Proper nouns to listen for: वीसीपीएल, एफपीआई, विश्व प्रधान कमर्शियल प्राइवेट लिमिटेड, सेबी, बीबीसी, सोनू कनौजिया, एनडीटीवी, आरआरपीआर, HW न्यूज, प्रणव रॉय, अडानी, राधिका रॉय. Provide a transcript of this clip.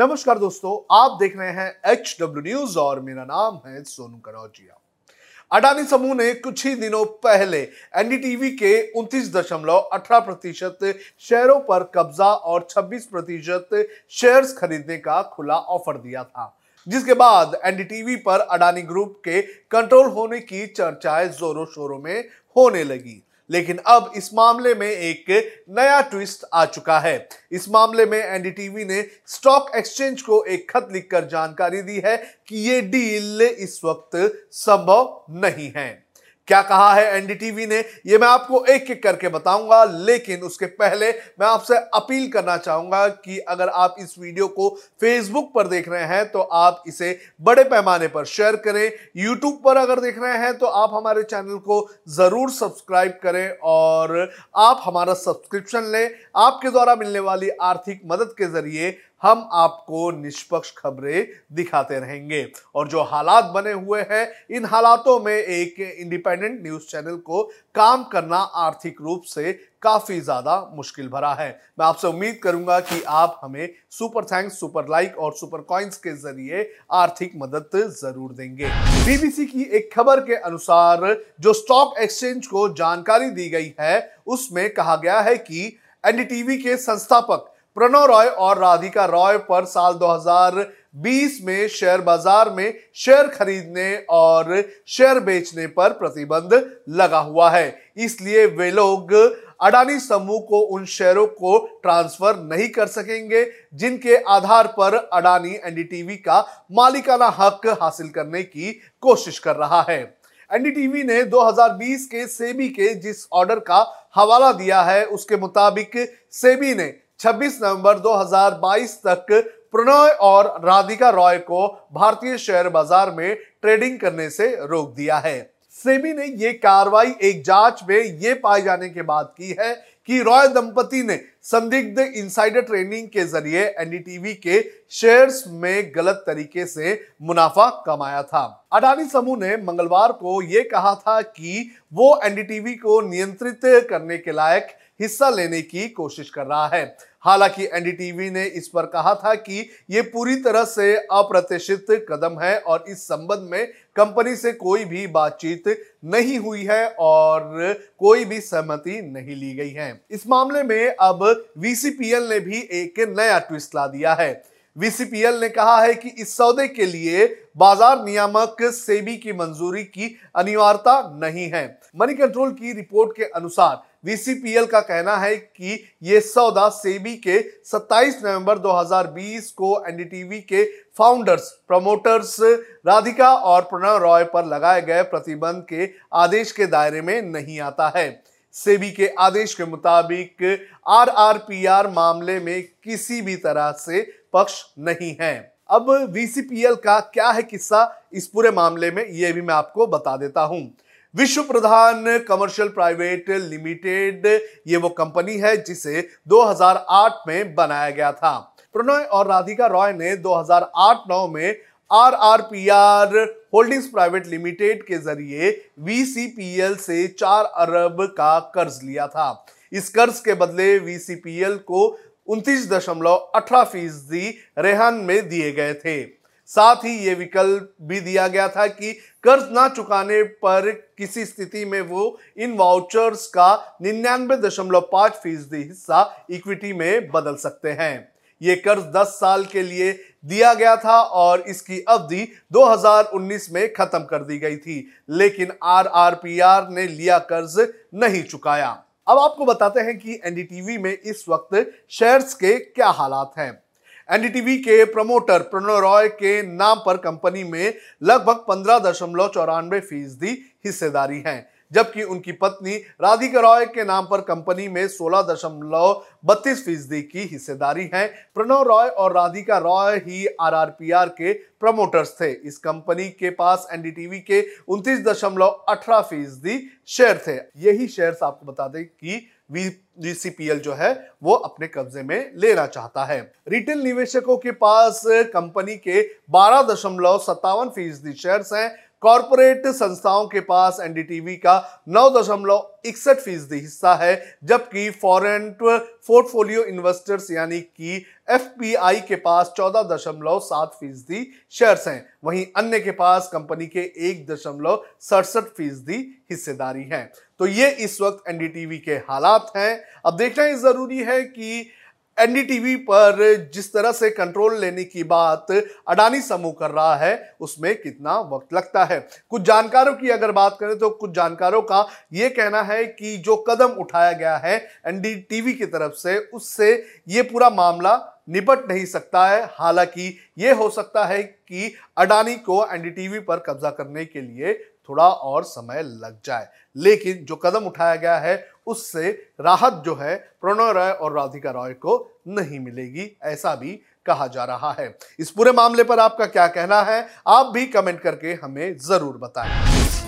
नमस्कार दोस्तों, आप देख रहे हैं HW न्यूज और मेरा नाम है सोनू कनौजिया। अडानी समूह ने कुछ ही दिनों पहले एनडीटीवी के 29.18% शेयरों पर कब्जा और 26% शेयर्स खरीदने का खुला ऑफर दिया था, जिसके बाद एनडीटीवी पर अडानी ग्रुप के कंट्रोल होने की चर्चाएं जोरों शोरों में होने लगी। लेकिन अब इस मामले में एक नया ट्विस्ट आ चुका है। इस मामले में एनडीटीवी ने स्टॉक एक्सचेंज को एक खत लिखकर जानकारी दी है कि ये डील इस वक्त संभव नहीं है। क्या कहा है एनडीटीवी ने, ये मैं आपको एक एक करके बताऊंगा, लेकिन उसके पहले मैं आपसे अपील करना चाहूंगा कि अगर आप इस वीडियो को फेसबुक पर देख रहे हैं तो आप इसे बड़े पैमाने पर शेयर करें। यूट्यूब पर अगर देख रहे हैं तो आप हमारे चैनल को ज़रूर सब्सक्राइब करें और आप हमारा सब्सक्रिप्शन लें। आपके द्वारा मिलने वाली आर्थिक मदद के ज़रिए हम आपको निष्पक्ष खबरें दिखाते रहेंगे और जो हालात बने हुए हैं, इन हालातों में एक इंडिपेंडेंट न्यूज़ चैनल को काम करना आर्थिक रूप से काफ़ी ज़्यादा मुश्किल भरा है। मैं आपसे उम्मीद करूंगा कि आप हमें सुपर थैंक्स, सुपर लाइक और सुपर कॉइन्स के जरिए आर्थिक मदद ज़रूर देंगे। बीबीसी की एक खबर के अनुसार जो स्टॉक एक्सचेंज को जानकारी दी गई है, उसमें कहा गया है कि एनडीटीवी के संस्थापक प्रणव रॉय और राधिका रॉय पर साल 2020 में शेयर बाजार में शेयर खरीदने और शेयर बेचने पर प्रतिबंध लगा हुआ है, इसलिए वे लोग अडानी समूह को उन शेयरों को ट्रांसफर नहीं कर सकेंगे जिनके आधार पर अडानी एनडीटीवी का मालिकाना हक हासिल करने की कोशिश कर रहा है। एनडीटीवी ने 2020 के सेबी के जिस ऑर्डर का हवाला दिया है, उसके मुताबिक सेबी ने 26 नवंबर 2022 तक प्रणव और राधिका रॉय को भारतीय शेयर बाजार में ट्रेडिंग करने से रोक दिया है। सेबी ने यह कार्रवाई एक जांच में यह पाए जाने के बाद की है कि रॉय दंपति ने संदिग्ध इनसाइडर ट्रेडिंग के जरिए एनडीटीवी के शेयर्स में गलत तरीके से मुनाफा कमाया था। अडानी समूह ने मंगलवार को यह कहा था कि वो एनडीटीवी को नियंत्रित करने के लायक हिस्सा लेने की कोशिश कर रहा है। हालांकि एनडीटीवी ने इस पर कहा था कि यह पूरी तरह से अप्रत्याशित कदम है और इस संबंध में कंपनी से कोई भी बातचीत नहीं हुई है और कोई भी सहमति नहीं ली गई है। इस मामले में अब वीसीपीएल ने भी एक नया ट्विस्ट ला दिया है। वीसीपीएल ने कहा है कि इस सौदे के लिए बाजार नियामक सेबी की मंजूरी की अनिवार्यता नहीं है। मनी कंट्रोल की रिपोर्ट के अनुसार वीसीपीएल का कहना है कि यह सौदा सेबी के 27 नवंबर 2020 को एनडीटीवी के फाउंडर्स, प्रमोटर्स राधिका और प्रणव रॉय पर लगाए गए प्रतिबंध के आदेश के दायरे में नहीं आता है। सेबी के आदेश के मुताबिक आरआरपीआर मामले में किसी भी तरह से पक्ष नहीं है। अब वीसीपीएल का क्या है किस्सा इस पूरे मामले में, यह भी मैं आपको बता देता हूं। विश्व प्रधान कमर्शियल प्राइवेट लिमिटेड, ये वो कंपनी है जिसे 2008 में बनाया गया था। प्रणय और राधिका रॉय ने 2008-09 में आरआरपीआर होल्डिंग्स प्राइवेट लिमिटेड के जरिए वीसीपीएल से 4 अरब का कर्ज लिया था। इस कर्ज के बदले वीसीपीएल को 29.18% रेहान में दिए गए थे। साथ ही ये विकल्प भी दिया गया था कि कर्ज ना चुकाने पर किसी स्थिति में वो इन वाउचर्स का 99.5% हिस्सा इक्विटी में बदल सकते हैं। ये कर्ज 10 साल के लिए दिया गया था और इसकी अवधि 2019 में खत्म कर दी गई थी, लेकिन आरआरपीआर ने लिया कर्ज नहीं चुकाया। अब आपको बताते हैं कि एनडीटीवी में इस वक्त शेयर्स के क्या हालात हैं। एनडीटीवी के प्रमोटर प्रणव रॉय के नाम पर कंपनी में लगभग 15.94% हिस्सेदारी है, जबकि उनकी पत्नी राधिका रॉय के नाम पर कंपनी में 16.32% की हिस्सेदारी है। प्रणव रॉय और राधिका रॉय ही आरआरपीआर के प्रमोटर्स थे। इस कंपनी के पास एनडीटीवी के 29.18% शेयर थे। यही शेयर्स आपको बता दें कि वीसीपीएल जो है वो अपने कब्जे में लेना चाहता है। रिटेल निवेशकों के पास कंपनी के 12.57% शेयर्स हैं, कॉरपोरेट संस्थाओं के पास एनडीटीवी का 9.61% हिस्सा है, जबकि फॉरेन पोर्टफोलियो इन्वेस्टर्स यानी कि एफपीआई के पास 14.7% शेयर्स हैं, वहीं अन्य के पास कंपनी के 1.67% हिस्सेदारी है। तो ये इस वक्त एनडीटीवी के हालात हैं। अब देखना ही जरूरी है कि एनडीटीवी पर जिस तरह से कंट्रोल लेने की बात अडानी समूह कर रहा है उसमें कितना वक्त लगता है। कुछ जानकारों की अगर बात करें तो कुछ जानकारों का ये कहना है कि जो कदम उठाया गया है एनडीटीवी की तरफ से उससे ये पूरा मामला निपट नहीं सकता है। हालांकि ये हो सकता है कि अडानी को एनडीटीवी पर कब्जा करने के लिए थोड़ा और समय लग जाए, लेकिन जो कदम उठाया गया है उससे राहत जो है प्रणव रॉय और राधिका रॉय को नहीं मिलेगी, ऐसा भी कहा जा रहा है। इस पूरे मामले पर आपका क्या कहना है, आप भी कमेंट करके हमें जरूर बताएं।